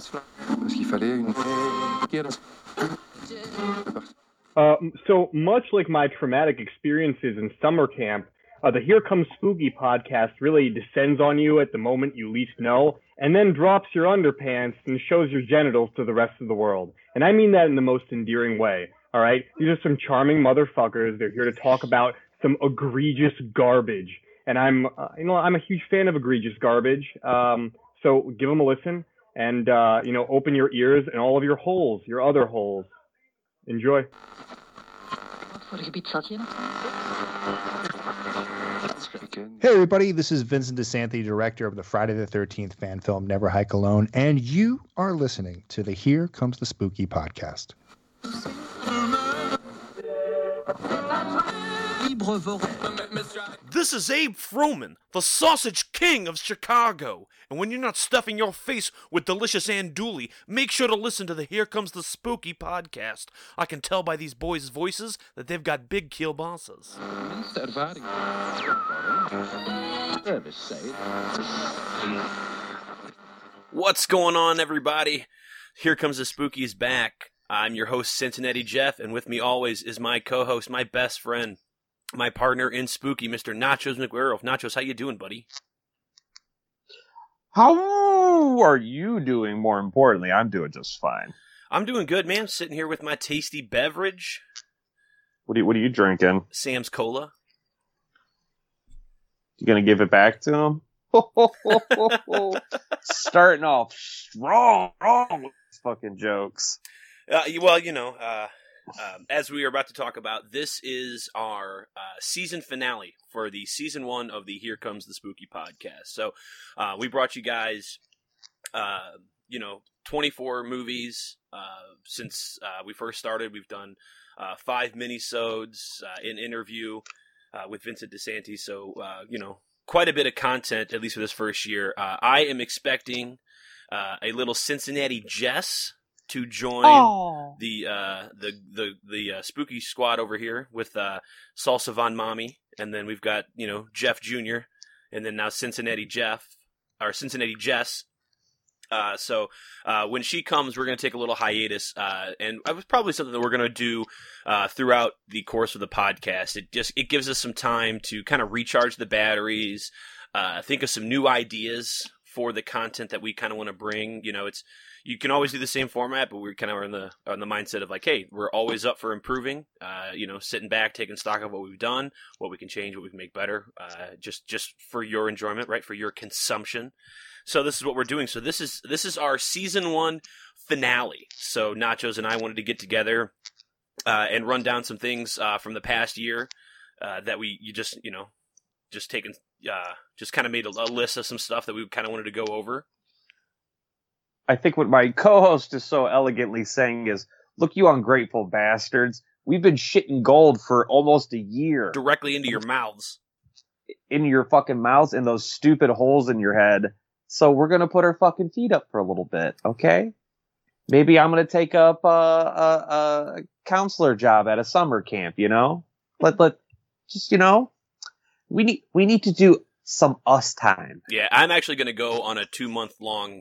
So much like my traumatic experiences in summer camp, the Here Comes Spooky podcast really descends on you at the moment you least know, and then drops your underpants and shows your genitals to the rest of the world. And I mean that in the most endearing way, all right? These are some charming motherfuckers. They're here to talk about some egregious garbage. And I'm a huge fan of egregious garbage. So give them a listen and, open your ears and all of your holes, your other holes. Enjoy. Hey everybody, this is Vincent DiSanti, director of the Friday the 13th fan film Never Hike Alone, and you are listening to the Here Comes the Spooky podcast. This is Abe Froman, the sausage king of Chicago. And when you're not stuffing your face with delicious andouille, make sure to listen to the Here Comes the Spooky podcast. I can tell by these boys' voices that they've got big kielbasas. What's going on, everybody? Here Comes the Spookies back. I'm your host, Cincinnati Jeff, and with me always is my co-host, my best friend, my partner in Spooky, Mr. Nachos McGuire. Nachos, how you doing, buddy? How are you doing, more importantly? I'm doing just fine. I'm doing good, man. Sitting here with my tasty beverage. What are you drinking? Sam's Cola. You going to give it back to him? Starting off strong with fucking jokes. As we are about to talk about, this is our season finale for the season one of the Here Comes the Spooky podcast. So we brought you guys, 24 movies since we first started. We've done 5 minisodes, an interview with Vincent DiSanti. So, quite a bit of content, at least for this first year. I am expecting a little Cincinnati Jess to join the spooky squad over here with Salsa Von Mami, and then we've got Jeff Jr. and then now Cincinnati Jess. So when she comes, we're going to take a little hiatus, and it was probably something that we're going to do throughout the course of the podcast. It gives us some time to kind of recharge the batteries, think of some new ideas for the content that we kind of want to bring. You can always do the same format, but we're kind of on the mindset of like, hey, we're always up for improving. Sitting back, taking stock of what we've done, what we can change, what we can make better, just for your enjoyment, right? For your consumption. So this is what we're doing. So this is our season one finale. So Nachos and I wanted to get together and run down some things from the past year that we kind of made a list of some stuff that we kind of wanted to go over. I think what my co-host is so elegantly saying is, look, you ungrateful bastards. We've been shitting gold for almost a year. Directly into your mouths. In your fucking mouths and those stupid holes in your head. So we're going to put our fucking feet up for a little bit, okay? Maybe I'm going to take up a counselor job at a summer camp, We need to do some us time. Yeah, I'm actually going to go on a 2-month long,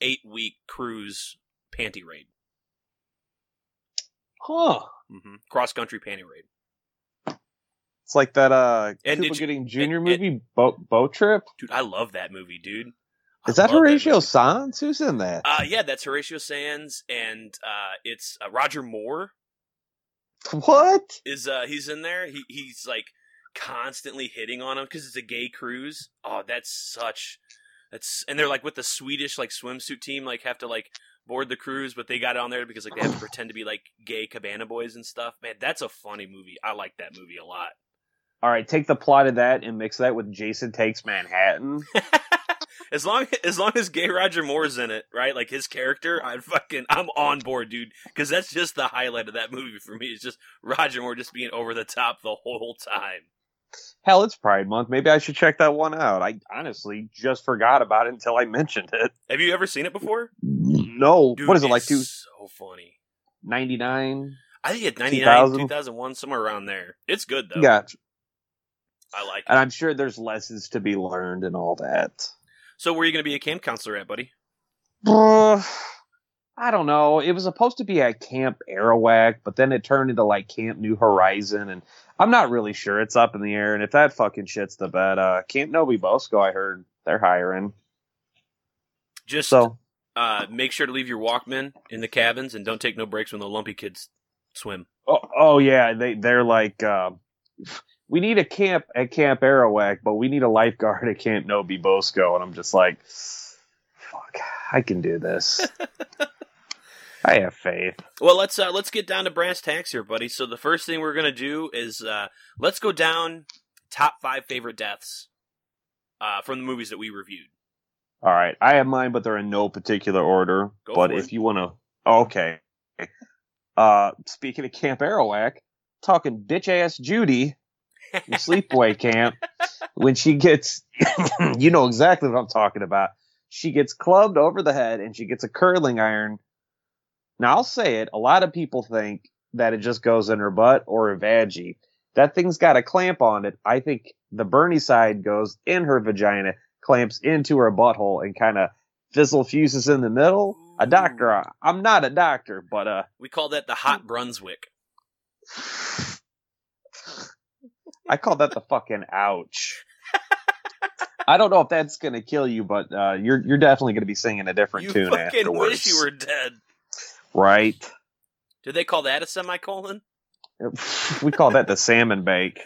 8-week cruise panty raid. Huh. Mm-hmm. Cross-country panty raid. It's like that Boat Trip. Dude, I love that movie, dude. Is that Horatio Sanz? Who's in that? Yeah, that's Horatio Sanz, and it's Roger Moore. What? He's in there. He's like constantly hitting on him because it's a gay cruise. Oh, and they're like with the Swedish like swimsuit team, like have to like board the cruise, but they got on there because like they have to pretend to be like gay cabana boys and stuff. Man, that's a funny movie. I like that movie a lot. All right, take the plot of that and mix that with Jason Takes Manhattan. As long as gay Roger Moore's in it, right? Like his character, I'm on board, dude. Because that's just the highlight of that movie for me. It's just Roger Moore just being over the top the whole time. Hell, it's Pride Month. Maybe I should check that one out. I honestly just forgot about it until I mentioned it. Have you ever seen it before? No. Dude, what is it like? It's so funny. 99? I think it's 99, 2000? 2001, somewhere around there. It's good, though. Yeah. I like it. And I'm sure there's lessons to be learned and all that. So where are you going to be a camp counselor at, buddy? I don't know. It was supposed to be at Camp Arawak, but then it turned into like Camp New Horizon, and I'm not really sure. It's up in the air, and if that fucking shit's the bed, Camp Noby Bosco, I heard they're hiring. Just so, make sure to leave your Walkman in the cabins, and don't take no breaks when the lumpy kids swim. Oh yeah, they're like, we need a camp at Camp Arawak, but we need a lifeguard at Camp Noby Bosco, and I'm just like, fuck, I can do this. I have faith. Well, let's get down to brass tacks here, buddy. So the first thing we're gonna do is let's go down top 5 favorite deaths from the movies that we reviewed. All right, I have mine, but they're in no particular order. Go but if you want to, okay. Speaking of Camp Arawak, talking bitch ass Judy from Sleepaway Camp, when she gets, you know exactly what I'm talking about. She gets clubbed over the head and she gets a curling iron. Now, I'll say it. A lot of people think that it just goes in her butt or her vaggie. That thing's got a clamp on it. I think the Bernie side goes in her vagina, clamps into her butthole, and kind of fizzle fuses in the middle. A doctor. I'm not a doctor, but... we call that the hot Brunswick. I call that the fucking ouch. I don't know if that's going to kill you, but you're definitely going to be singing a different tune afterwards. You fucking wish you were dead. Right. Do they call that a semicolon? We call that the salmon bake.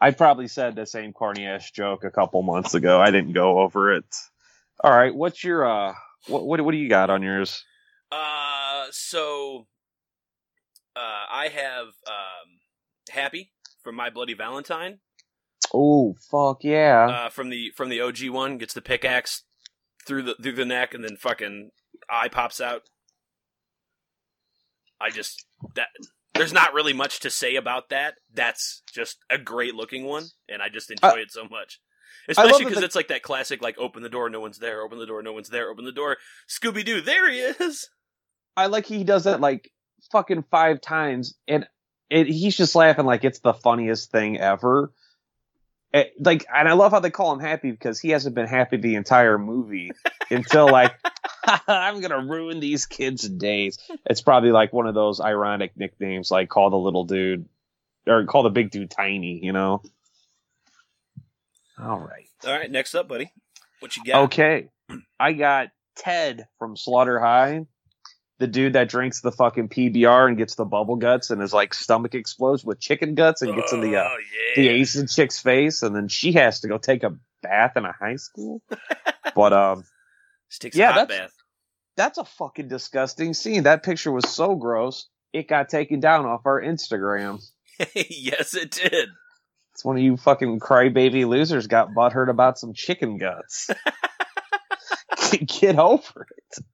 I probably said the same corny ass joke a couple months ago. I didn't go over it. All right, what's your what do you got on yours? I have Happy from My Bloody Valentine. Oh fuck yeah! From the OG one, gets the pickaxe through the neck and then fucking eye pops out. There's not really much to say about that. That's just a great looking one, and I just enjoy it so much. Especially because it's like that classic, like, open the door, no one's there, open the door, no one's there, open the door, Scooby-Doo, there he is! I like he does that, like, fucking 5 times, and he's just laughing like it's the funniest thing ever. And I love how they call him Happy because he hasn't been happy the entire movie until, like, I'm going to ruin these kids' days. It's probably, like, one of those ironic nicknames, like, call the little dude, or call the big dude tiny, you know? All right. Next up, buddy. What you got? Okay. I got Ted from Slaughter High. The dude that drinks the fucking PBR and gets the bubble guts and his like stomach explodes with chicken guts and gets in the Asian chick's face. And then she has to go take a bath in a high school. But, that's a fucking disgusting scene. That picture was so gross. It got taken down off our Instagram. Yes, it did. It's one of you fucking crybaby losers got butthurt about some chicken guts. Get over it.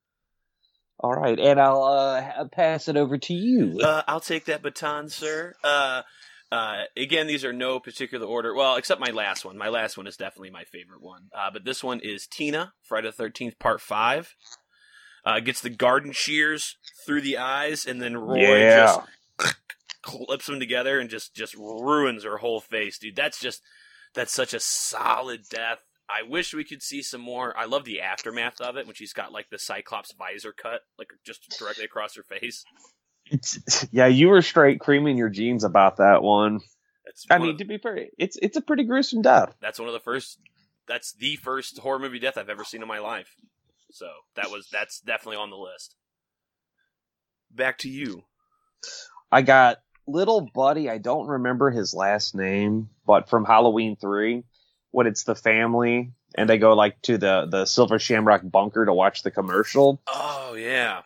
All right, and I'll pass it over to you. I'll take that baton, sir. Again, these are no particular order. Well, except my last one. My last one is definitely my favorite one. But this one is Tina, Friday the 13th Part 5. Gets the garden shears through the eyes, and then Roy just... clips them together and just ruins her whole face, dude. That's such a solid death. I wish we could see some more. I love the aftermath of it when she's got like the Cyclops visor cut, like just directly across her face. Yeah, you were straight creaming your jeans about that one. To be fair, it's a pretty gruesome death. That's the first horror movie death I've ever seen in my life. So that's definitely on the list. Back to you. I got Little Buddy, I don't remember his last name, but from Halloween 3, when it's the family and they go like to the Silver Shamrock bunker to watch the commercial. Oh yeah.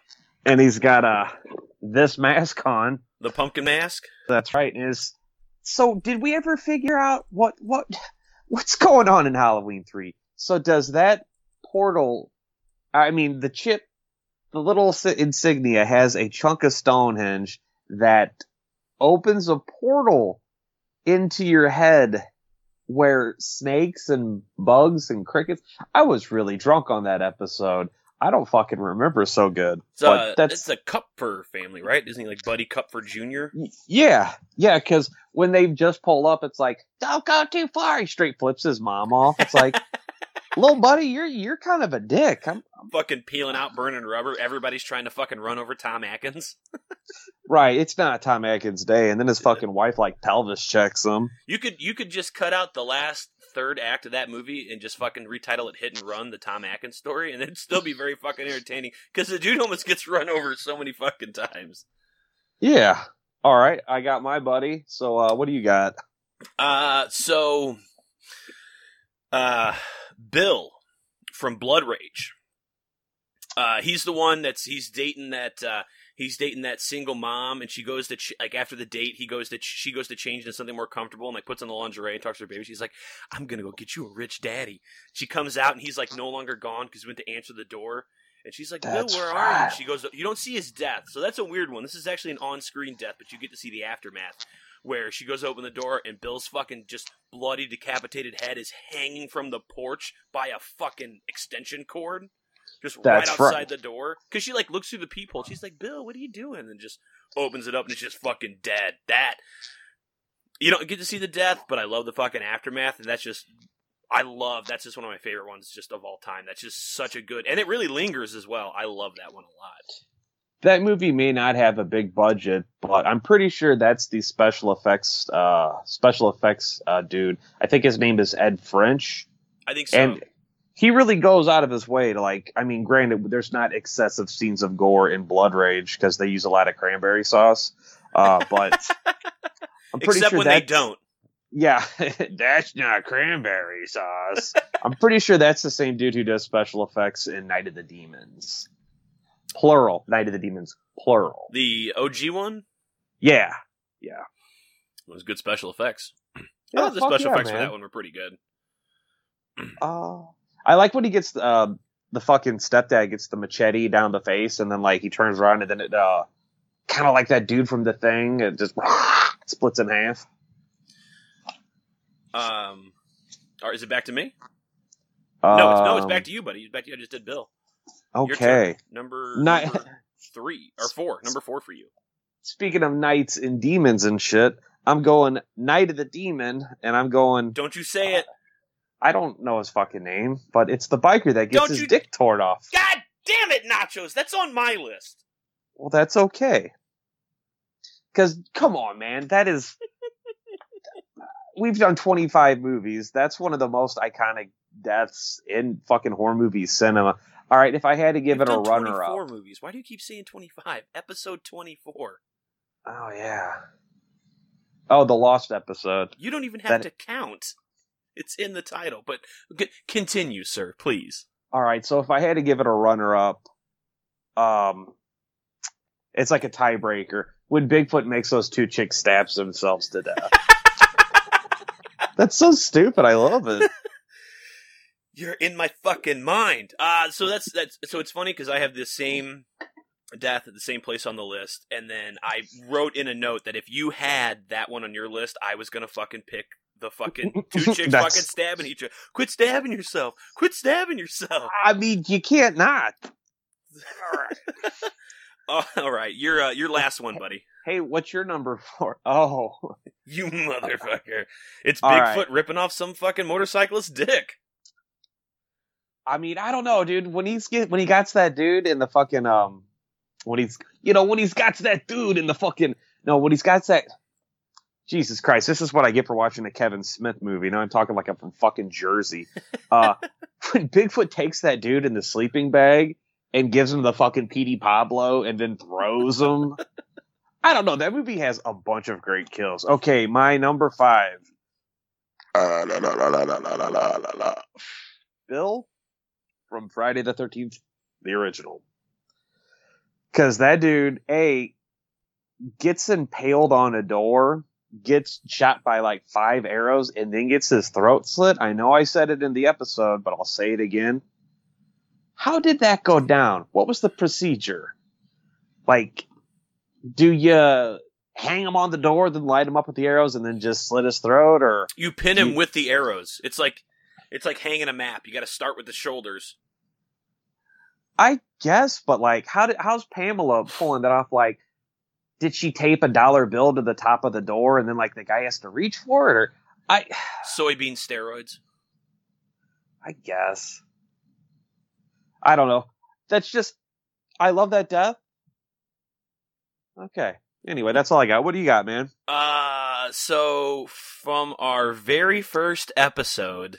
And he's got this mask on. The pumpkin mask? That's right. So did we ever figure out what's going on in Halloween 3? So does that portal, the chip, the little insignia has a chunk of Stonehenge that opens a portal into your head where snakes and bugs and crickets. I was really drunk on that episode. I don't fucking remember so good. It's the Cupfer family, right? Isn't he like Buddy Cupfer Jr.? Yeah, because when they just pull up, it's like, don't go too far. He straight flips his mom off. It's like, Little buddy, you're kind of a dick. I'm fucking peeling out burning rubber. Everybody's trying to fucking run over Tom Atkins. Right, it's not Tom Atkins' day, and then his fucking wife like pelvis checks him. You could just cut out the last third act of that movie and just fucking retitle it Hit and Run, the Tom Atkins story, and it'd still be very fucking entertaining because the dude almost gets run over so many fucking times. Yeah. All right, I got my buddy. So what do you got? Bill from Blood Rage. He's the one he's dating that single mom, and she goes to after the date, she goes to change into something more comfortable and like puts on the lingerie and talks to her baby. She's like, "I'm gonna go get you a rich daddy." She comes out and he's like no longer gone because he went to answer the door, and she's like, "Bill, where are you?" She goes, "You don't see his death." So that's a weird one. This is actually an on-screen death, but you get to see the aftermath, where she goes to open the door, and Bill's fucking just bloody, decapitated head is hanging from the porch by a fucking extension cord, just right outside the door. Because she, like, looks through the peephole. She's like, "Bill, what are you doing?" And just opens it up, and it's just fucking dead. You don't get to see the death, but I love the fucking aftermath, and that's just one of my favorite ones just of all time. That's just such a good, and it really lingers as well. I love that one a lot. That movie may not have a big budget, but I'm pretty sure that's the special effects dude. I think his name is Ed French. I think so. And he really goes out of his way to, like, I mean, granted, there's not excessive scenes of gore in Blood Rage because they use a lot of cranberry sauce, but I'm pretty except sure when they don't. Yeah, that's not cranberry sauce. I'm pretty sure that's the same dude who does special effects in Night of the Demons. Plural. Night of the Demons, plural. The OG one? Yeah. Yeah. It was good special effects. Yeah, I thought the special effects for that one were pretty good. I like when he gets the fucking stepdad gets the machete down the face, and then like he turns around, and then it kind of like that dude from The Thing. It just splits in half. Is it back to me? No, it's back to you, buddy. It's back to you. I just did Bill. Okay. Number four for you. Speaking of knights and demons and shit, I'm going Night of the Demon, and I'm going... Don't you say it. I don't know his fucking name, but it's the biker that gets his dick torn off. God damn it, Nachos! That's on my list! Well, that's okay. Because, come on, man, that is... We've done 25 movies. That's one of the most iconic deaths in fucking horror movie cinema. All right, if I had to give it a runner-up... 24 movies. Why do you keep saying 25? Episode 24. Oh, yeah. Oh, the lost episode. You don't even have to count. It's in the title, but continue, sir, please. All right, so if I had to give it a runner-up, it's like a tiebreaker. When Bigfoot makes those two chicks stabs themselves to death. That's so stupid. I love it. You're in my fucking mind. So it's funny because I have the same death at the same place on the list, and then I wrote in a note that if you had that one on your list, I was gonna fucking pick the fucking two chicks fucking stabbing each other. Quit stabbing yourself. Quit stabbing yourself. I mean, you can't not. All right. Your last one, buddy. Hey, what's your number for? Oh, you motherfucker! It's Bigfoot ripping off some fucking motorcyclist's dick. I mean, I don't know, dude. When he's got that. Jesus Christ! This is what I get for watching a Kevin Smith movie. Now I'm talking like I'm from fucking Jersey. When Bigfoot takes that dude in the sleeping bag and gives him the fucking Petey Pablo and then throws him. I don't know. That movie has a bunch of great kills. Okay, my number 5. Bill from Friday the 13th, the original. Because that dude, gets impaled on a door, gets shot by like 5 arrows, and then gets his throat slit. I know I said it in the episode, but I'll say it again. How did that go down? What was the procedure? Like... Do you hang him on the door, then light him up with the arrows, and then just slit his throat, or you pin him with the arrows? It's like hanging a map. You got to start with the shoulders, I guess. But like, how's Pamela pulling that off? Like, did she tape a $1 bill to the top of the door, and then like the guy has to reach for it, or soybean steroids? I guess. I don't know. That's just... I love that death. Okay. Anyway, that's all I got. What do you got, man? So, from our very first episode,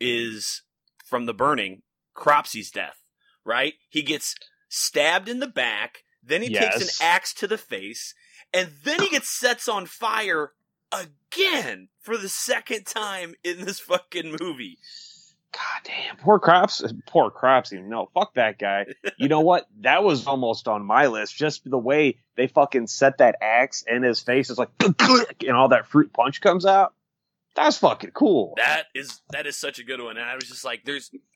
is from The Burning, Cropsy's death, right? He gets stabbed in the back, then he takes an axe to the face, and then he gets set on fire again for the second time in this fucking movie. God damn, poor Cropsy. No, fuck that guy. You know what? That was almost on my list. Just the way they fucking set that axe and his face is like, click, and all that fruit punch comes out. That's fucking cool. That is such a good one. And I was just like,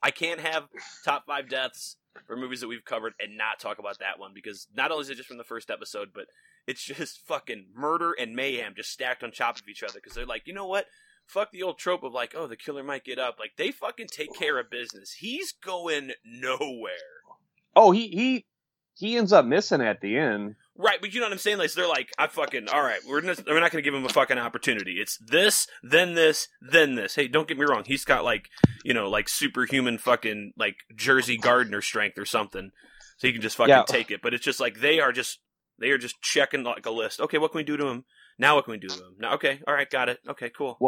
I can't have top 5 deaths for movies that we've covered and not talk about that one, because not only is it just from the first episode, but it's just fucking murder and mayhem just stacked on top of each other, because they're like, you know what? Fuck the old trope of like, oh, the killer might get up. Like, they fucking take care of business. He's going nowhere. Oh, he ends up missing at the end. Right, but you know what I'm saying? Like, so they're like, I fucking, all right, we're not going to give him a fucking opportunity. It's this, then this, then this. Hey, don't get me wrong. He's got like, you know, like superhuman fucking like Jersey Gardener strength or something. So he can just fucking take it. But it's just like, they are just checking like a list. Okay, what can we do to him? Now what can we do to him? Now, okay, all right, got it. Okay, cool.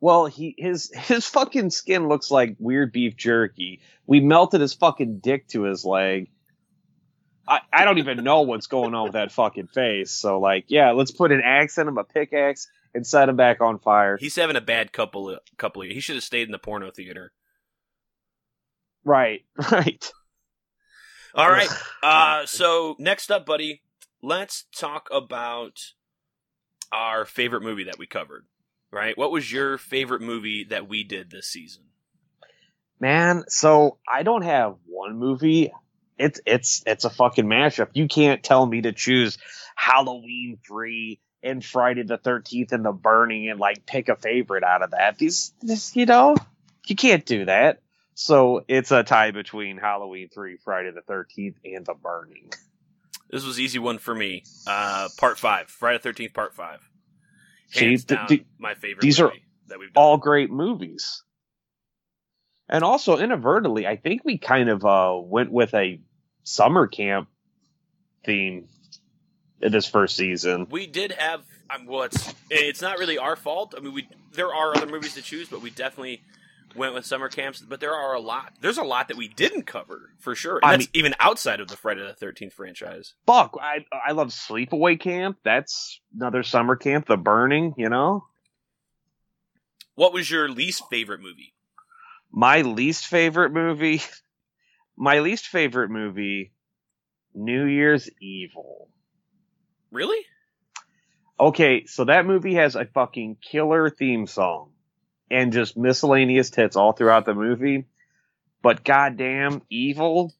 Well, his fucking skin looks like weird beef jerky. We melted his fucking dick to his leg. I don't even know what's going on with that fucking face. So, like, yeah, let's put an axe in him, a pickaxe, and set him back on fire. He's having a bad couple of years. He should have stayed in the porno theater. Right. All right. So, next up, buddy, let's talk about our favorite movie that we covered. Right? What was your favorite movie that we did this season? Man, so I don't have one movie. It's a fucking mashup. You can't tell me to choose Halloween 3 and Friday the 13th and The Burning and like pick a favorite out of that. This, you know, you can't do that. So it's a tie between Halloween 3, Friday the 13th, and The Burning. This was an easy one for me. Part 5, Friday the 13th, Part 5. Hands down, my favorite. These are all great movies, and also inadvertently, I think we kind of went with a summer camp theme this first season. We did have. Well, it's not really our fault. I mean, there are other movies to choose, but we definitely went with summer camps. But there are a lot. There's a lot that we didn't cover for sure. And that's even outside of the Friday the 13th franchise. Fuck, I love Sleepaway Camp. That's another summer camp. The Burning, you know. What was your least favorite movie? My least favorite movie. New Year's Evil. Really? Okay, so that movie has a fucking killer theme song. And just miscellaneous tits all throughout the movie. But goddamn, Evil.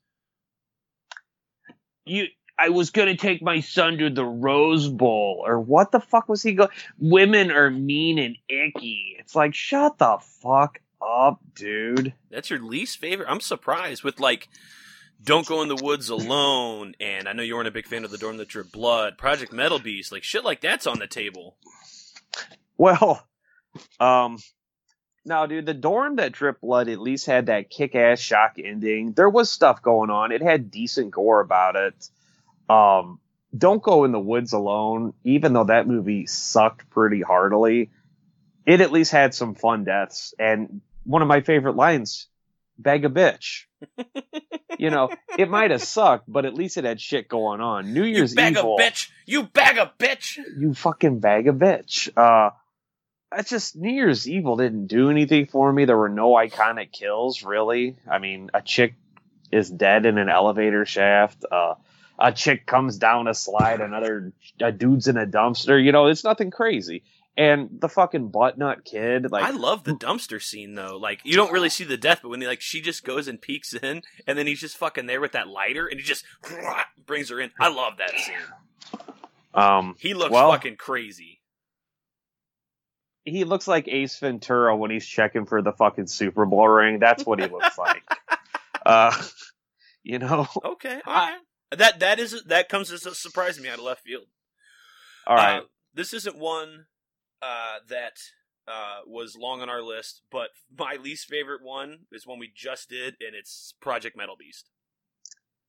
I was going to take my son to the Rose Bowl. Or what the fuck was he going? Women are mean and icky. It's like, shut the fuck up, dude. That's your least favorite? I'm surprised with like, Don't Go in the Woods Alone. And I know you weren't a big fan of The Dorm That Dripped Blood. Project Metal Beast. Like, shit like that's on the table. Well, No, dude, The Dorm That Dripped Blood at least had that kick-ass shock ending. There was stuff going on. It had decent gore about it. Don't Go in the Woods Alone, even though that movie sucked pretty heartily, it at least had some fun deaths. And one of my favorite lines, bag a bitch. You know, it might have sucked, but at least it had shit going on. New Year's Evil. You bag a bitch! You fucking bag a bitch. That's just, New Year's Evil didn't do anything for me. There were no iconic kills, really. I mean, a chick is dead in an elevator shaft. A chick comes down a slide. A dude's in a dumpster. You know, it's nothing crazy. And the fucking butt nut kid. Like, I love the dumpster scene, though. Like, you don't really see the death, but when he, like, she just goes and peeks in, and then he's just fucking there with that lighter, and he just brings her in. I love that scene. He looks fucking crazy. He looks like Ace Ventura when he's checking for the fucking Super Bowl ring. That's what he looks like. You know. Okay. All right. That comes as a surprise to me out of left field. All right. This isn't one that was long on our list, but my least favorite one is one we just did, and it's Project Metal Beast.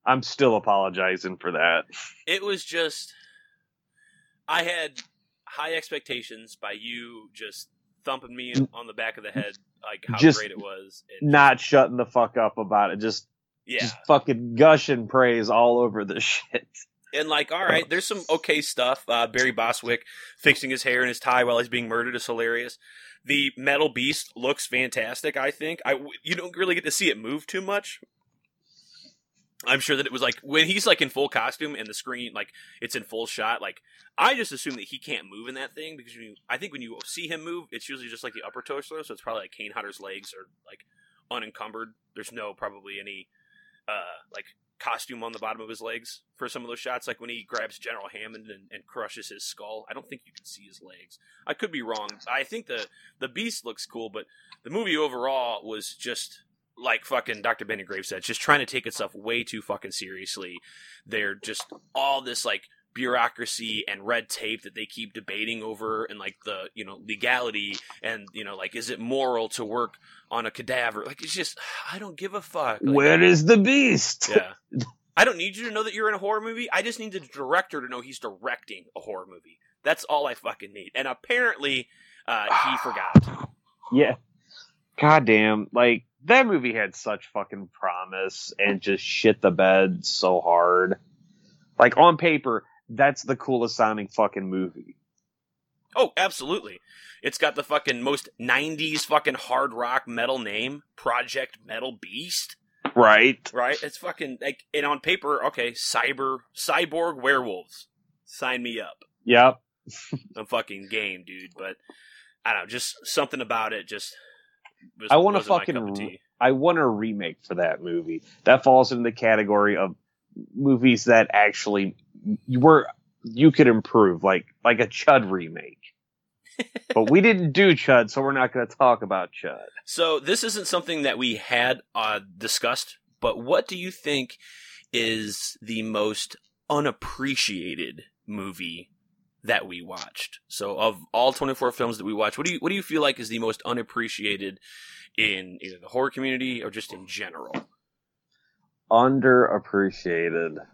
I'm still apologizing for that. It was just, I had high expectations by you just thumping me on the back of the head, like how just great it was. And not shutting the fuck up about it. Just fucking gushing praise all over the shit. And like, all right, there's some okay stuff. Barry Bostwick fixing his hair and his tie while he's being murdered is hilarious. The Metal Beast looks fantastic, I think. You don't really get to see it move too much. I'm sure that it was like, when he's like in full costume and the screen, like it's in full shot, like I just assume that he can't move in that thing, because I think when you see him move, it's usually just like the upper torso, so it's probably like Kane Hodder's legs are like unencumbered. There's no probably any like costume on the bottom of his legs for some of those shots, like when he grabs General Hammond and crushes his skull. I don't think you can see his legs. I could be wrong. I think the Beast looks cool, but the movie overall was just like fucking Dr. Benny Graves said, just trying to take itself way too fucking seriously. They're just all this like bureaucracy and red tape that they keep debating over, and like the, you know, legality and, you know, like, is it moral to work on a cadaver? Like, it's just, I don't give a fuck. Like, where is the Beast? Yeah. I don't need you to know that you're in a horror movie. I just need the director to know he's directing a horror movie. That's all I fucking need. And apparently he forgot. Yeah. Goddamn. Like, that movie had such fucking promise and just shit the bed so hard. Like, on paper, that's the coolest sounding fucking movie. Oh, absolutely. It's got the fucking most 90s fucking hard rock metal name, Project Metal Beast. Right. Right? It's fucking, like, and on paper, okay, cyborg werewolves. Sign me up. Yep. I'm fucking game, dude, but I don't know, just something about it just... I want to fucking, I want a remake for that movie. That falls in the category of movies that actually were, you could improve, like a Chud remake. But we didn't do Chud, so we're not going to talk about Chud. So this isn't something that we had discussed, but what do you think is the most unappreciated movie that we watched? So of all 24 films that we watched, what do you feel like is the most unappreciated in either the horror community or just in general? Underappreciated.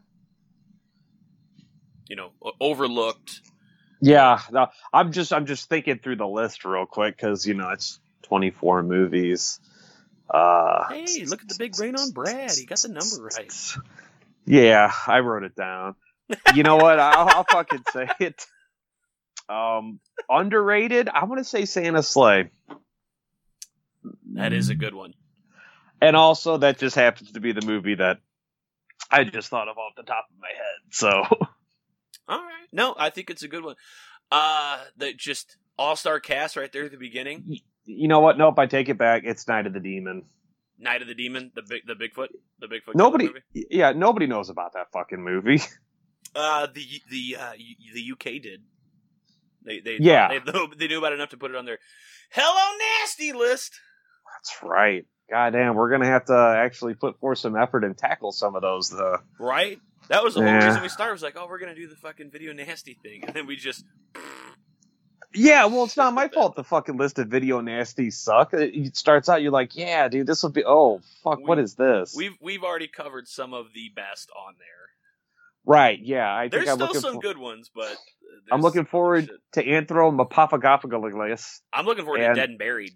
You know, overlooked. Yeah, no, I'm just thinking through the list real quick, because, you know, it's 24 movies. Hey, look at the big brain on Brad. He got the number right. Yeah, I wrote it down. You know what? I'll fucking say it. Underrated, I want to say Santa Slay. That is a good one. And also, that just happens to be the movie that I just thought of off the top of my head. So, all right. No, I think it's a good one. That just all-star cast right there at the beginning. You know what? Nope, I take it back. It's Night of the Demon. Night of the Demon, the Bigfoot. Nobody, movie? Yeah, nobody knows about that fucking movie. The UK did. They knew about enough to put it on their Hello Nasty list. That's right. Goddamn, we're gonna have to actually put forth some effort and tackle some of those, though. Right? That was the whole reason we started. It was like, oh, we're gonna do the fucking Video Nasty thing, and then we just. Yeah, well, it's not my fault the fucking list of Video Nasty suck. It starts out, you're like, yeah, dude, this will be. Oh, fuck, what is this? We've already covered some of the best on there. Right, yeah. There's still some good ones, but... I'm looking forward to Anthropomorphophagophagalias. I'm looking forward to Dead and Buried.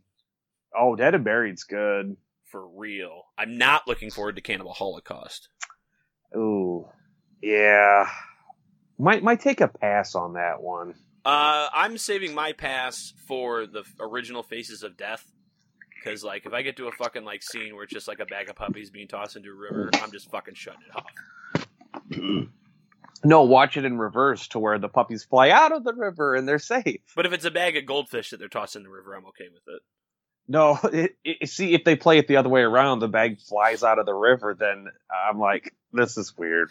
Oh, Dead and Buried's good. For real. I'm not looking forward to Cannibal Holocaust. Ooh. Yeah. Might take a pass on that one. I'm saving my pass for the original Faces of Death. Because, like, if I get to a fucking, like, scene where it's just, like, a bag of puppies being tossed into a river, I'm just fucking shutting it off. No, watch it in reverse to where the puppies fly out of the river and they're safe. But if it's a bag of goldfish that they're tossing in the river, I'm okay with it. No, see, if they play it the other way around, the bag flies out of the river, then I'm like, this is weird.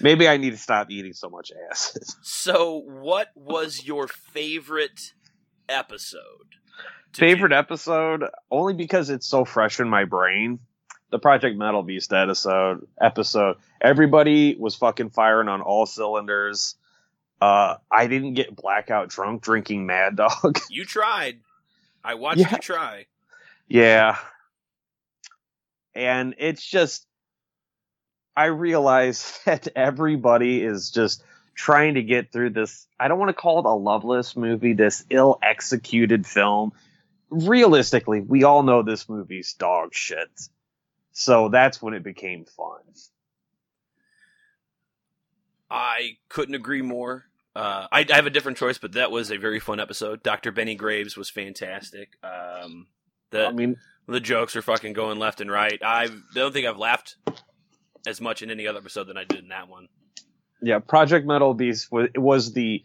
Maybe I need to stop eating so much acid. So what was your favorite episode? Favorite episode? Only because it's so fresh in my brain. The Project Metal Beast episode. Everybody was fucking firing on all cylinders. I didn't get blackout drunk drinking Mad Dog. You tried. I watched you try. Yeah. And it's just, I realize that everybody is just trying to get through this. I don't want to call it a loveless movie, this ill-executed film. Realistically, we all know this movie's dog shit. So that's when it became fun. I couldn't agree more. I have a different choice, but that was a very fun episode. Dr. Benny Graves was fantastic. The jokes are fucking going left and right. I don't think I've laughed as much in any other episode than I did in that one. Yeah, Project Metal Beast was the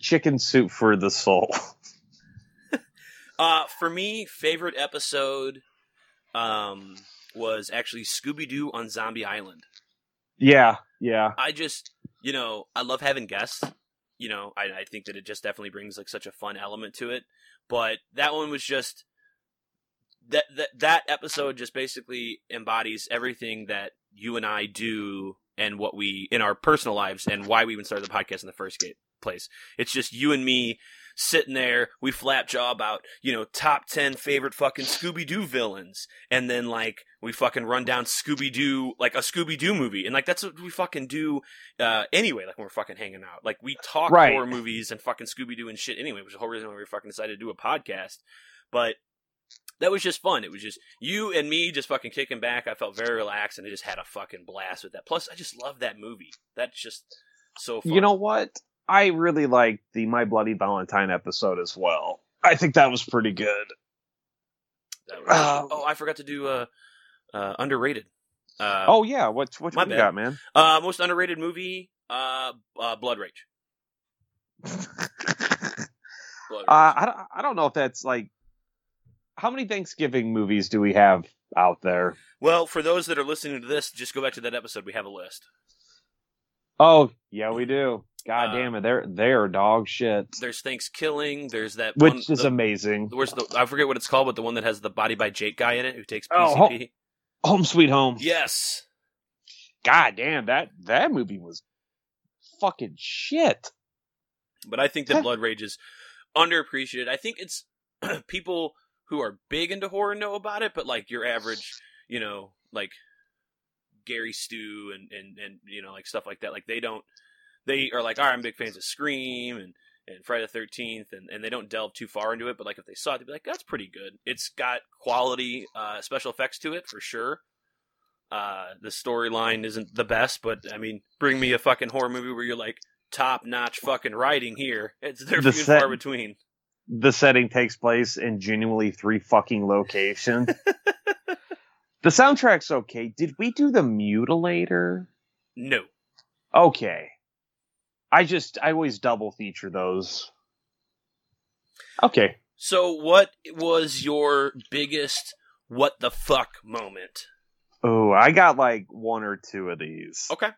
chicken soup for the soul. For me, favorite episode was actually Scooby-Doo on Zombie Island. Yeah. I just, I love having guests. I think that it just definitely brings like such a fun element to it. But that one was just that episode just basically embodies everything that you and I do and what we in our personal lives and why we even started the podcast in the first place. It's just you and me sitting there. We flapjaw about, top 10 favorite fucking Scooby-Doo villains. And then we fucking run down Scooby-Doo, like a Scooby-Doo movie. And that's what we fucking do anyway, when we're fucking hanging out. We talk horror movies and fucking Scooby-Doo and shit anyway, which is the whole reason why we fucking decided to do a podcast. But that was just fun. It was just you and me just fucking kicking back. I felt very relaxed and I just had a fucking blast with that. Plus, I just love that movie. That's just so fun. You know what? I really liked the My Bloody Valentine episode as well. I think that was pretty good. I forgot to do underrated. What you got, man? Most underrated movie, Blood Rage. I don't know if that's how many Thanksgiving movies do we have out there? Well, for those that are listening to this, just go back to that episode. We have a list. Oh, yeah, we do. God damn it. They're dog shit. There's Thanksgiving. There's that one. Which is amazing. I forget what it's called, but the one that has the Body by Jake guy in it who takes PCP. Home Sweet Home. Yes. God damn, that movie was fucking shit. But I think that Blood Rage is underappreciated. I think it's people who are big into horror know about it, but your average, Gary Stu and stuff like that, they don't. They are all right, I'm big fans of Scream and Friday the 13th, and they don't delve too far into it. But if they saw it, they'd be like, that's pretty good. It's got quality special effects to it for sure. The storyline isn't the best, but bring me a fucking horror movie where you're top notch fucking writing here. It's there few and far between. The setting takes place in genuinely 3 fucking locations. The soundtrack's okay. Did we do The Mutilator? No. Okay. I always double feature those. Okay. So what was your biggest what the fuck moment? Oh, I got one or 2 of these. Okay.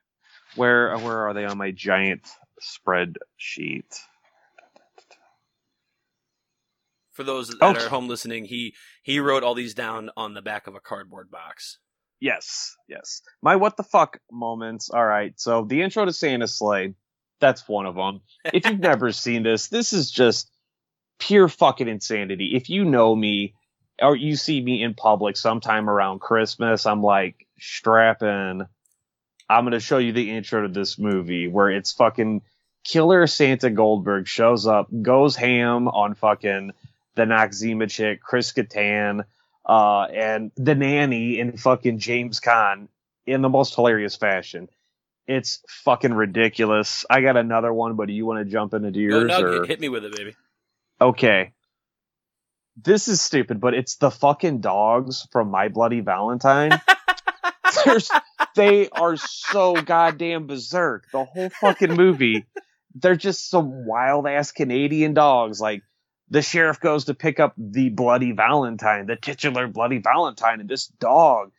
Where are they on my giant spreadsheet? For those that are at home listening, he wrote all these down on the back of a cardboard box. Yes. My what the fuck moments. All right, so the intro to Santa Slay, that's one of them. If you've never seen this is just pure fucking insanity. If you know me or you see me in public sometime around Christmas, I'm strap in. I'm going to show you the intro to this movie where it's fucking killer Santa Goldberg shows up, goes ham on fucking the Noxzema chick, Chris Kattan, and the nanny in fucking James Caan in the most hilarious fashion. It's fucking ridiculous. I got another one, but do you want to jump into yours? No, hit me with it, baby. Okay. This is stupid, but it's the fucking dogs from My Bloody Valentine. They are so goddamn berserk. The whole fucking movie. They're just some wild-ass Canadian dogs, the sheriff goes to pick up the Bloody Valentine, the titular Bloody Valentine, and this dog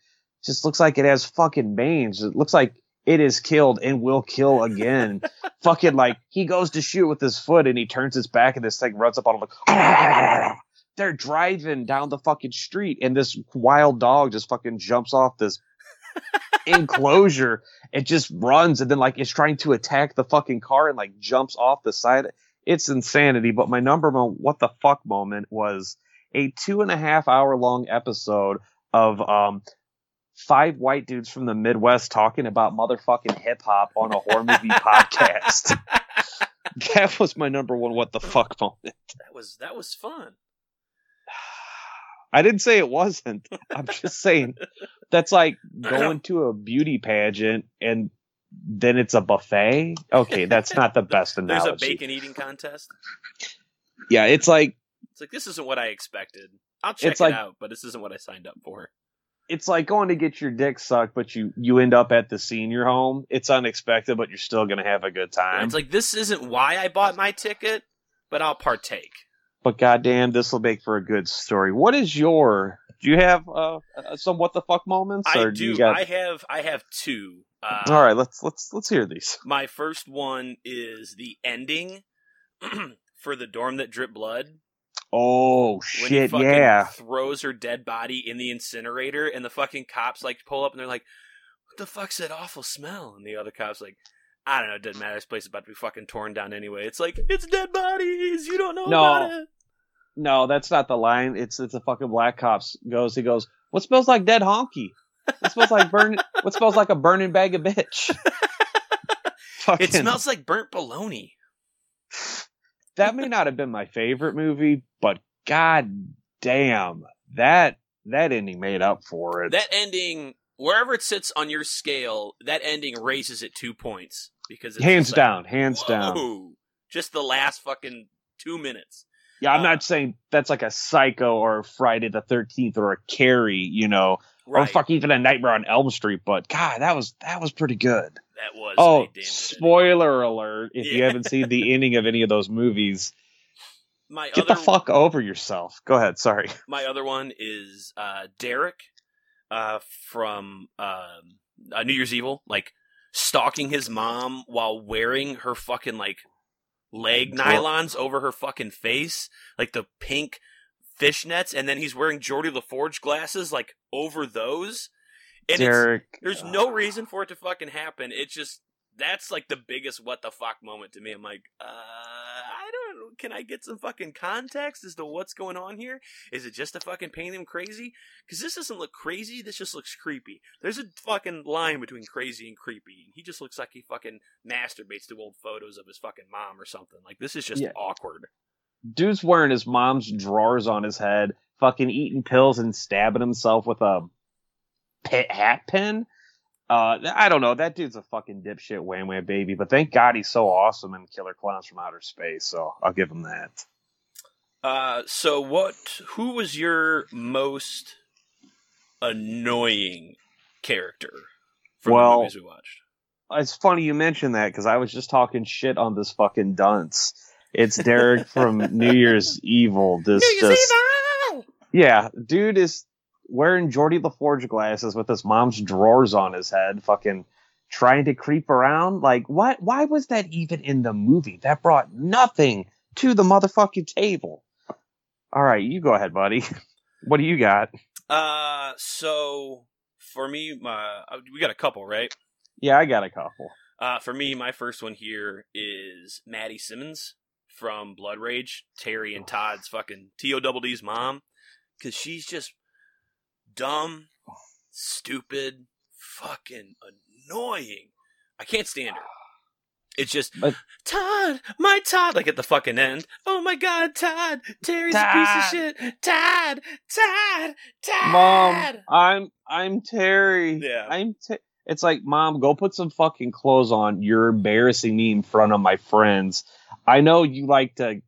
just looks like it has fucking manes. It looks like it is killed and will kill again. Fucking he goes to shoot with his foot and he turns his back and this thing runs up on him they're driving down the fucking street and this wild dog just fucking jumps off this enclosure. It just runs and then it's trying to attack the fucking car and jumps off the side. It's insanity, but my what the fuck moment was a 2.5 hour long episode of five white dudes from the Midwest talking about motherfucking hip hop on a horror movie podcast. That was my number one what the fuck moment. That was fun. I didn't say it wasn't. I'm just saying that's like going to a beauty pageant and then it's a buffet. Okay, that's not the best analogy. There's a bacon eating contest. Yeah, it's like this isn't what I expected. I'll check it out, but this isn't what I signed up for. It's like going to get your dick sucked, but you end up at the senior home. It's unexpected, but you're still going to have a good time. It's like, this isn't why I bought my ticket, but I'll partake. But goddamn, this will make for a good story. What is your... Do you have some what the fuck moments? I do. I have two. All right, let's hear these. My first one is the ending for The Dorm That Dripped Blood. Oh shit! When he fucking throws her dead body in the incinerator, and the fucking cops like pull up, and they're like, "What the fuck's that awful smell?" And the other cops like, "I don't know. It doesn't matter. This place is about to be fucking torn down anyway." It's like, it's dead bodies. You don't know about it. No, that's not the line. It's the fucking black cops goes. He goes, "What smells like dead honky? What smells like burn? What smells like a burning bag of bitch? Fucking... It smells like burnt bologna." That may not have been my favorite movie, but god damn, that ending made up for it. That ending, wherever it sits on your scale, that ending raises it 2 points. Because it's hands down. Just the last fucking 2 minutes. Yeah, I'm not saying that's like a Psycho or a Friday the 13th or a Carrie, you know, right. Or fuck even a Nightmare on Elm Street, but god, that was pretty good. That was spoiler alert if you haven't seen the ending of any of those movies. Get the fuck over yourself. Go ahead, sorry. My other one is Derek from New Year's Evil, like stalking his mom while wearing her fucking like leg nylons over her fucking face, like the pink fishnets, and then he's wearing Geordie LaForge glasses like over those. And Derek, there's no reason for it to fucking happen. It's just, that's like the biggest what the fuck moment to me. I'm like, can I get some fucking context as to what's going on here? Is it just to fucking paint him crazy? Because this doesn't look crazy, this just looks creepy. There's a fucking line between crazy and creepy. He just looks like he fucking masturbates to old photos of his fucking mom or something. Like, this is just awkward. Dude's wearing his mom's drawers on his head, fucking eating pills and stabbing himself with a hat pin. I don't know. That dude's a fucking dipshit wham wham baby, but thank god he's so awesome in Killer Clowns from Outer Space, so I'll give him that. So who was your most annoying character from the movies we watched? It's funny you mentioned that, because I was just talking shit on this fucking dunce. It's Derek from New Year's Evil. New Year's Evil! Yeah, dude is wearing Geordie LaForge glasses with his mom's drawers on his head, fucking trying to creep around. Like, what? Why was that even in the movie? That brought nothing to the motherfucking table. All right, you go ahead, buddy. What do you got? So for me, we got a couple, right? Yeah, I got a couple. For me, my first one here is Maddie Simmons from Blood Rage, Terry and Todd's fucking TODD's mom, because she's just dumb, stupid, fucking annoying. I can't stand her. It's just, Todd, my Todd, like at the fucking end. Oh my god, Todd, Terry's a piece of shit. Todd. Mom, I'm Terry. Yeah, it's like, Mom, go put some fucking clothes on. You're embarrassing me in front of my friends. I know you like to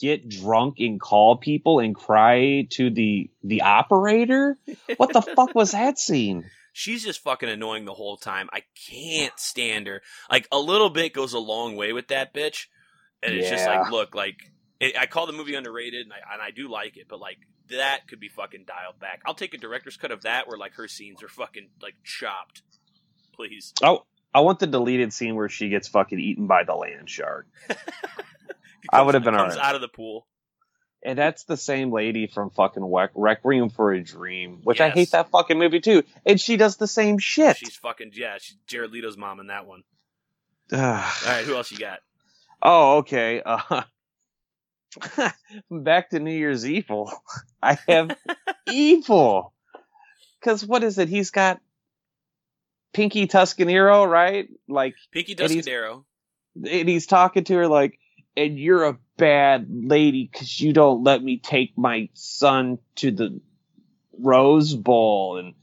get drunk and call people and cry to the operator. What the fuck was that scene? She's just fucking annoying the whole time. I can't stand her. Like, a little bit goes a long way with that bitch. And it's just like, look, like, I call the movie underrated, and I do like it, but like, that could be fucking dialed back. I'll take a director's cut of that where like her scenes are fucking like chopped. Please. Oh, I want the deleted scene where she gets fucking eaten by the land shark. I would have been all right. Out of the pool. And that's the same lady from fucking Requiem for a Dream, which I hate that fucking movie too. And she does the same shit. She's fucking, she's Jared Leto's mom in that one. All right, who else you got? Oh, okay. back to New Year's Evil. I have evil. Because what is it? He's got Pinky Tuscanero, right? Like Pinky Tuscanero. And he's talking to her like, and you're a bad lady because you don't let me take my son to the Rose Bowl. And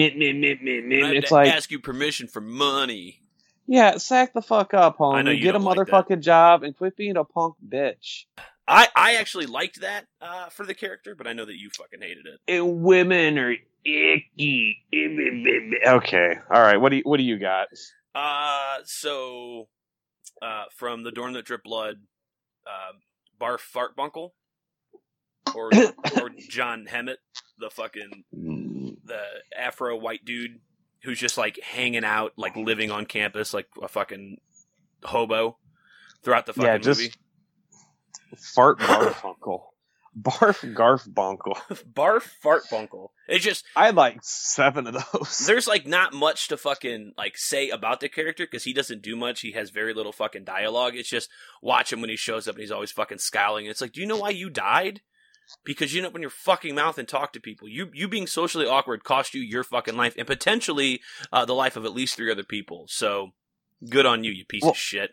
it's like, ask you permission for money. Yeah, sack the fuck up, homie. Get a motherfucking job and quit being a punk bitch. I actually liked that for the character, but I know that you fucking hated it. And women are icky. Okay, all right. What do you got? So, from The Dorm That Dripped Blood, Barf Fartbunkle, or John Hemmett, the fucking the Afro white dude who's just like hanging out, like living on campus, like a fucking hobo throughout the fucking movie. Fart Barfunkel. Barf Garfunkel. Barf Fartbunkle. It's just I like 7 of those. There's like not much to fucking like say about the character because he doesn't do much. He has very little fucking dialogue. It's just watch him when he shows up and he's always fucking scowling. And it's like, do you know why you died? Because you didn't open your fucking mouth and talk to people. You being socially awkward cost you your fucking life and potentially the life of at least 3 other people. So good on you, you piece of shit.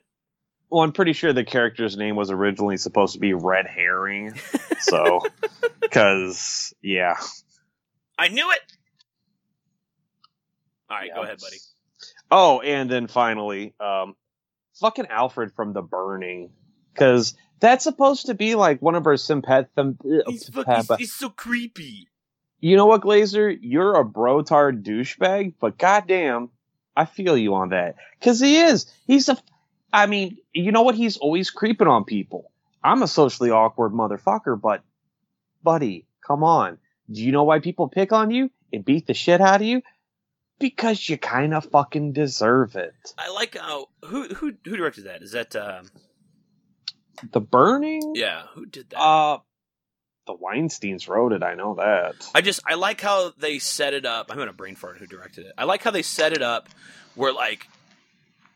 Well, I'm pretty sure the character's name was originally supposed to be Red Herring. So, because, yeah. I knew it! Alright, go ahead, buddy. Oh, and then finally, fucking Alfred from The Burning. Because that's supposed to be like one of our sympathum... He's so creepy. You know what, Glazer? You're a brotard douchebag, but goddamn, I feel you on that. Because he is. He's a... I mean, you know what? He's always creeping on people. I'm a socially awkward motherfucker, but buddy, come on. Do you know why people pick on you and beat the shit out of you? Because you kind of fucking deserve it. I like how who directed that? Is that The Burning? Yeah, who did that? The Weinsteins wrote it. I know that. I like how they set it up. I'm gonna brain fart who directed it. I like how they set it up where like.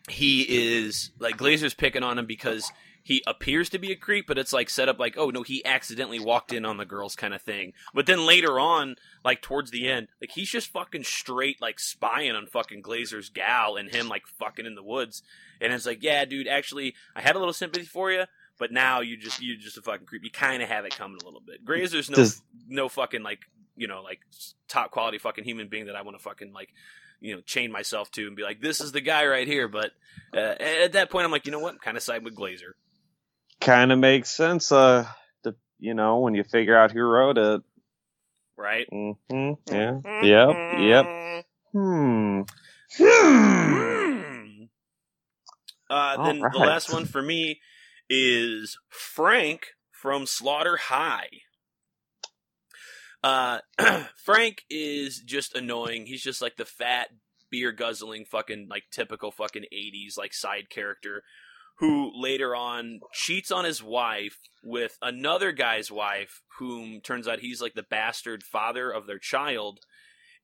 He is, like, Glazer's picking on him because he appears to be a creep, but it's, like, set up like, oh, no, he accidentally walked in on the girls kind of thing. But then later on, like, towards the end, like, he's just fucking straight, like, spying on fucking Glazer's gal and him, like, fucking in the woods. And it's like, yeah, dude, actually, I had a little sympathy for you, but now you're just a fucking creep. You kind of have it coming a little bit. Glazer's no fucking, like, you know, like, top quality fucking human being that I want to fucking, like, you know, chain myself to and be like, this is the guy right here. But at that point, I'm like, you know what? I'm kind of side with Glazer. Kind of makes sense, you know, when you figure out who wrote it. Right? Mm-hmm. Yeah. Mm-hmm. Yep. Yep. Then right. The last one for me is Frank from Slaughter High. Frank is just annoying. He's just like the fat beer guzzling fucking like typical fucking 80s like side character who later on cheats on his wife with another guy's wife whom turns out he's like the bastard father of their child.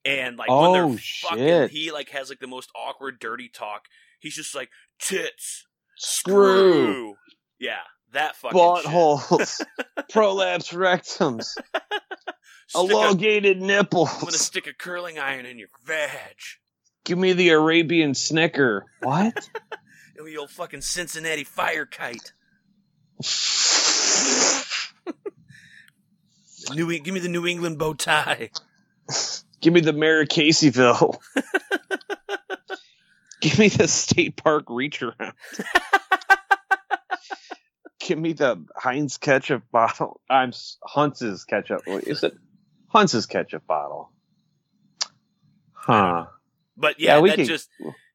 And like when they're fucking, he like has like the most awkward dirty talk. He's just like tits, screw. Yeah. That fucking buttholes, prolapse rectums, elongated nipples. I'm going to stick a curling iron in your vag. Give me the Arabian snicker. What? Give me your fucking Cincinnati fire kite. Give me the New England bow tie. Give me the Maracaseyville. Give me the state park reach around. Give me the Heinz ketchup bottle. Huntz's ketchup. Is it Huntz's ketchup bottle? Huh. But yeah that can...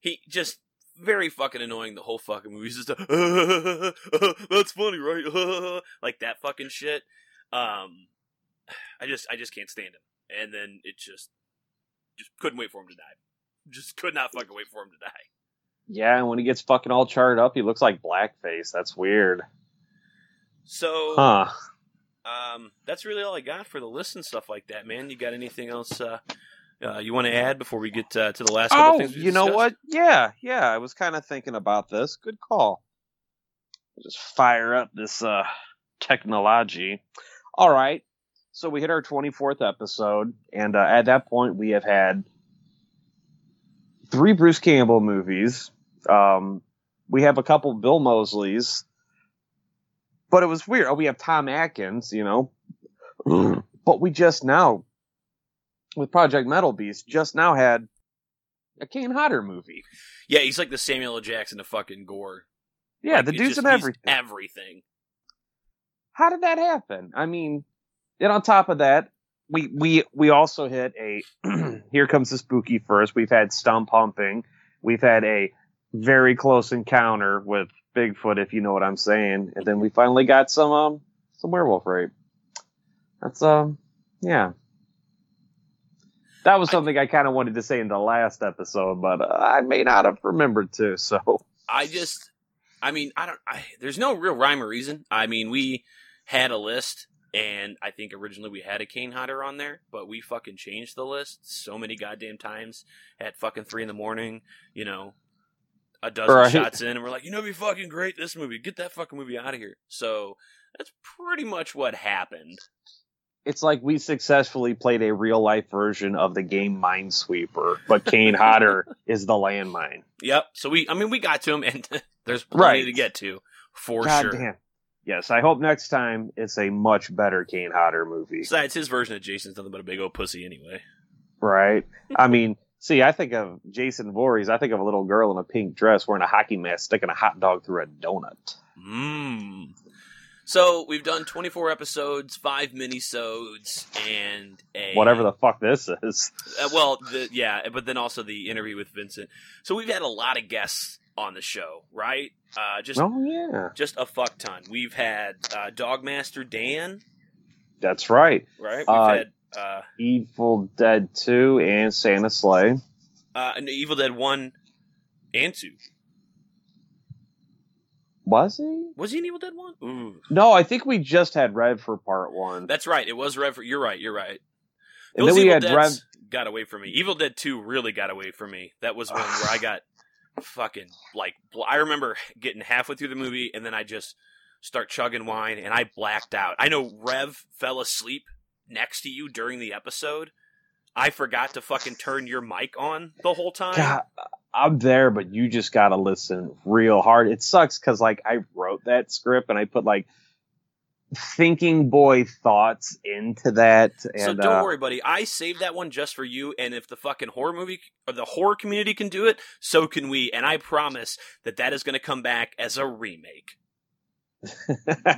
he just very fucking annoying the whole fucking movie. He's just that's funny, right? Like that fucking shit. I just can't stand him. And then it just couldn't wait for him to die. Just could not fucking wait for him to die. Yeah, and when he gets fucking all charred up, he looks like blackface. That's weird. So, that's really all I got for the list and stuff like that, man. You got anything else you want to add before we get to the last couple things we discussed? You know what? Yeah. I was kind of thinking about this. Good call. I'll just fire up this technology. All right. So we hit our 24th episode, and at that point we have had 3 Bruce Campbell movies. We have a couple Bill Moseleys, but it was weird. Oh, we have Tom Atkins, you know. But we just now, with Project Metal Beast, just now had a Kane Hodder movie. Yeah, he's like the Samuel L. Jackson of fucking gore. Yeah, like, the dude's in everything. Everything. How did that happen? I mean, and on top of that, we also hit a Here Comes the Spooky first. We've had Stump Humping. We've had a very close encounter with Bigfoot, if you know what I'm saying. And then we finally got some werewolf rape. That's yeah. That was something I kind of wanted to say in the last episode, but I may not have remembered to. So there's no real rhyme or reason. I mean, we had a list, and I think originally we had a Kane Hodder on there, but we fucking changed the list so many goddamn times at fucking 3 a.m, you know, a dozen shots in, and we're like, you know, it'd be fucking great, this movie, get that fucking movie out of here. So that's pretty much what happened. It's like we successfully played a real-life version of the game Minesweeper, but Kane Hodder is the landmine. Yep. So we got to him, and there's plenty to get to, for sure. Damn. Yes, I hope next time it's a much better Kane Hodder movie. Besides, his version of Jason's nothing but a big old pussy anyway. Right. I mean, see, I think of Jason Voorhees, I think of a little girl in a pink dress wearing a hockey mask sticking a hot dog through a donut. Mmm. So, we've done 24 episodes, 5 minisodes, and a... whatever the fuck this is. But then also the interview with Vincent. So, we've had a lot of guests on the show, right? Just a fuck ton. We've had Dogmaster Dan. That's right. Right? We've had... Evil Dead 2 and Santa Slay. Evil Dead 1 and 2. Was he? Was he in Evil Dead 1? Ooh. No, I think we just had Rev for part 1. That's right. It was Rev for... You're right. Those and then we had Rev... got away from me. Evil Dead 2 really got away from me. That was one where I got fucking, like... I remember getting halfway through the movie, and then I just start chugging wine, and I blacked out. I know Rev fell asleep next to you during the episode. I forgot to fucking turn your mic on the whole time. God. I'm there, but you just got to listen real hard. It sucks because, like, I wrote that script and I put, like, thinking boy thoughts into that. And, so don't worry, buddy. I saved that one just for you, and if the fucking horror movie or the horror community can do it, so can we. And I promise that is going to come back as a remake.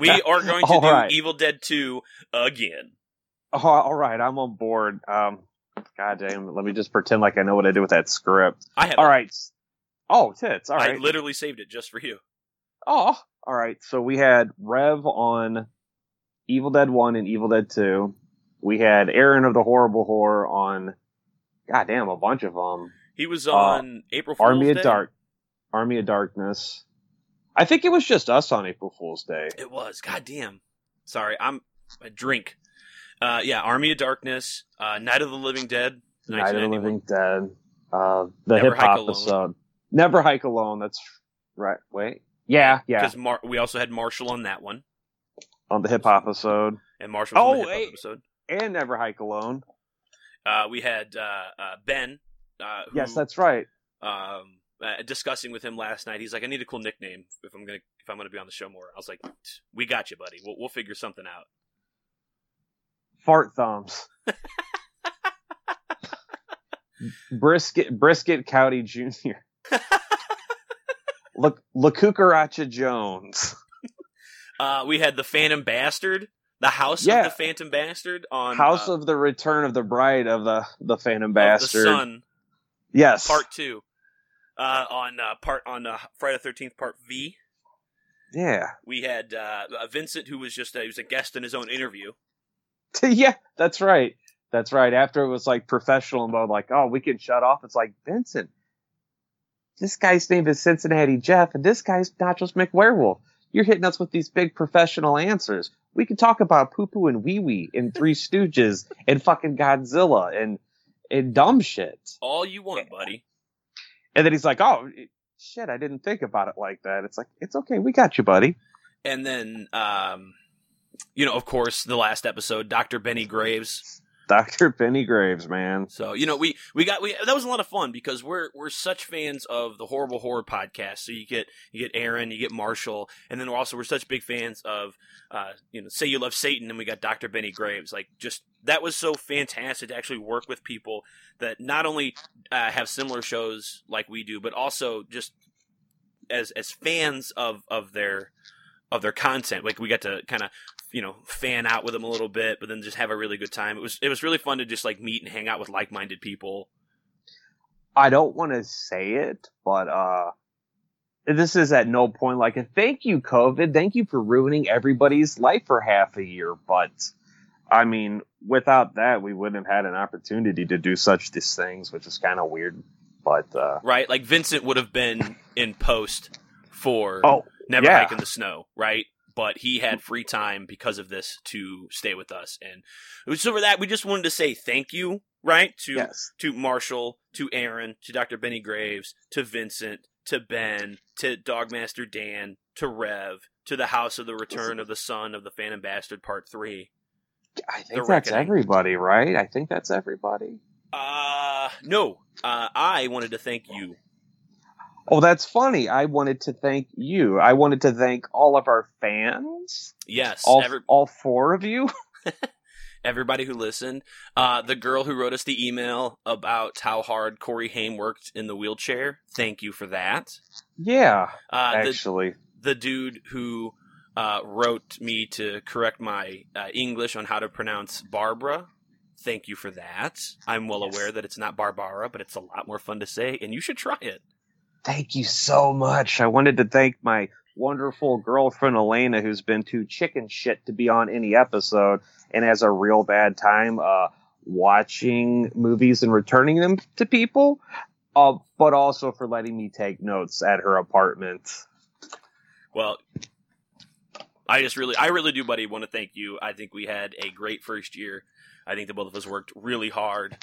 We are going to do Evil Dead 2 again. Oh, all right. I'm on board. God damn, let me just pretend like I know what I did with that script. I have. All right. Oh, tits. All right. I literally saved it just for you. Oh, all right. So we had Rev on Evil Dead 1 and Evil Dead 2. We had Aaron of the Horrible Horror on, goddamn, a bunch of them. He was on April Fool's Day. Army of Darkness. I think it was just us on April Fool's Day. It was. Goddamn. Sorry, I'm a drink. Army of Darkness, Night of the Living Dead, Night of the Living Dead, the Hip Hop episode, Never Hike Alone. That's right. Wait, yeah. Because we also had Marshall on that one, on the Hip Hop episode, and Marshall on the Hip Hop episode, and Never Hike Alone. We had Ben. Yes, that's right. Discussing with him last night, he's like, "I need a cool nickname if I'm gonna be on the show more." I was like, "We got you, buddy. We'll figure something out." Fart thumbs. Brisket Cowdy Jr. La Cucaracha Jones. We had the Phantom Bastard. The House of the Phantom Bastard on House of the Return of the Bride of the Phantom Bastard. The Son. Yes. Part 2. On Friday the 13th Part V. Yeah. We had Vincent, who was he was a guest in his own interview. Yeah, that's right. After it was like professional mode, like, oh, we can shut off. It's like, Vincent, this guy's name is Cincinnati Jeff, and this guy's Nachos McGuire. You're hitting us with these big professional answers. We can talk about poo-poo and wee-wee and Three Stooges and fucking Godzilla and dumb shit. All you want, buddy. And then he's like, oh, shit, I didn't think about it like that. It's like, it's okay, we got you, buddy. And then you know, of course, the last episode, Dr. Benny Graves. Dr. Benny Graves, man. So, you know, we that was a lot of fun because we're such fans of the Horrible Horror podcast. So you get Aaron, you get Marshall, and then we're such big fans of you know, Say You Love Satan, and we got Dr. Benny Graves. Like, just that was so fantastic to actually work with people that not only have similar shows like we do, but also just as fans of their content. Like, we got to kind of, you know, fan out with them a little bit, but then just have a really good time. It was really fun to just like meet and hang out with like-minded people. I don't want to say it, but this is at no point like a thank you, COVID. Thank you for ruining everybody's life for half a year. But I mean, without that, we wouldn't have had an opportunity to do such these things, which is kind of weird. But right, like Vincent would have been in post for Never Hike in the Snow, right? But he had free time because of this to stay with us. And so for that, we just wanted to say thank you, right? To Marshall, to Aaron, to Dr. Benny Graves, to Vincent, to Ben, to Dogmaster Dan, to Rev, to the House of the Return of the Son of the Phantom Bastard Part 3. I think that's everybody, right? I think that's everybody. No. I wanted to thank you. Oh, that's funny. I wanted to thank you. I wanted to thank all of our fans. Yes. All four of you. Everybody who listened. The girl who wrote us the email about how hard Corey Haim worked in the wheelchair. Thank you for that. Yeah, actually. The dude who wrote me to correct my English on how to pronounce Barbara. Thank you for that. I'm aware that it's not Barbara, but it's a lot more fun to say, and you should try it. Thank you so much. I wanted to thank my wonderful girlfriend, Elena, who's been too chicken shit to be on any episode and has a real bad time watching movies and returning them to people, but also for letting me take notes at her apartment. Well, I really do, buddy, want to thank you. I think we had a great first year. I think the both of us worked really hard.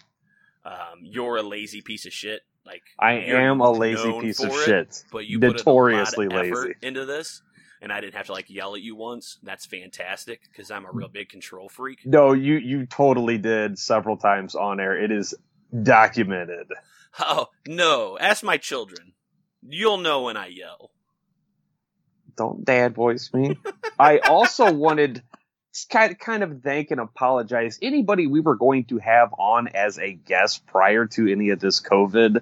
You're a lazy piece of shit. Like, I am a lazy piece of shit, but you notoriously put a lot of effort into this, and I didn't have to like yell at you once. That's fantastic because I'm a real big control freak. No, you totally did several times on air. It is documented. Oh no! Ask my children. You'll know when I yell. Don't dad voice me. I also wanted to kind of thank and apologize anybody we were going to have on as a guest prior to any of this COVID.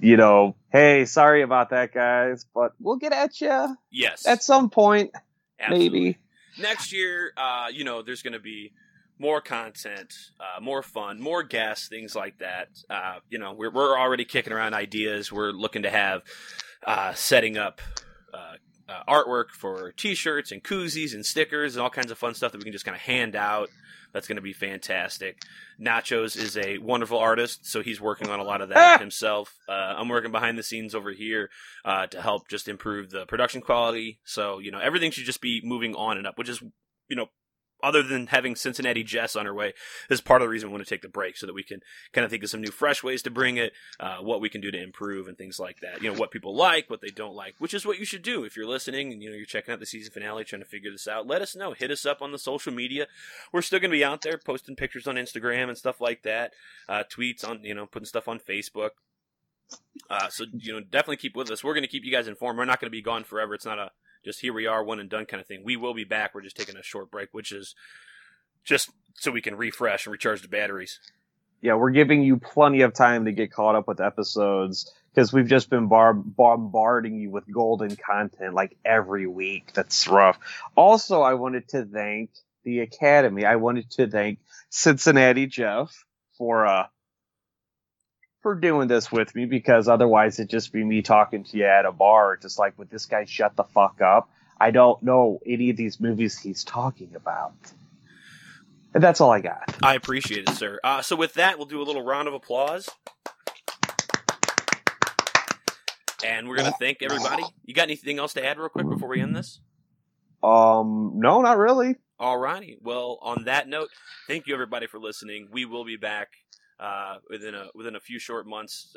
You know, hey, sorry about that, guys, but we'll get at you. Yes, at some point, absolutely. Maybe next year. You know, there's going to be more content, more fun, more guests, things like that. You know, we're already kicking around ideas. We're looking to have setting up. Artwork for t-shirts and koozies and stickers and all kinds of fun stuff that we can just kind of hand out. That's going to be fantastic. Nachos is a wonderful artist, so he's working on a lot of that himself. I'm working behind the scenes over here to help just improve the production quality. So, you know, everything should just be moving on and up, which is, you know, other than having Cincinnati Jess on her way, is part of the reason we want to take the break so that we can kind of think of some new, fresh ways to bring it, what we can do to improve and things like that. You know, what people like, what they don't like, which is what you should do if you're listening and, you know, you're checking out the season finale, trying to figure this out. Let us know. Hit us up on the social media. We're still going to be out there posting pictures on Instagram and stuff like that, tweets on, you know, putting stuff on Facebook. So, you know, definitely keep with us. We're going to keep you guys informed. We're not going to be gone forever. It's not a just here we are, one and done kind of thing. We will be back. We're just taking a short break, which is just so we can refresh and recharge the batteries. Yeah, we're giving you plenty of time to get caught up with episodes because we've just been bombarding you with golden content like every week. That's rough. Also, I wanted to thank the Academy. I wanted to thank Cincinnati Jeff for doing this with me, because otherwise it'd just be me talking to you at a bar, just like, would this guy shut the fuck up? I don't know any of these movies he's talking about. And that's all I got. I appreciate it, sir. So with that, we'll do a little round of applause. And we're going to thank everybody. You got anything else to add real quick before we end this? No, not really. All righty. Well, on that note, thank you everybody for listening. We will be back. within a few short months.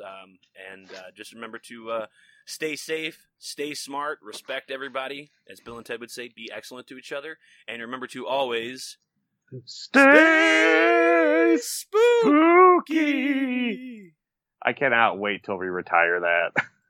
And just remember to stay safe, stay smart, respect everybody. As Bill and Ted would say, be excellent to each other. And remember to always stay spooky. I cannot wait till we retire that.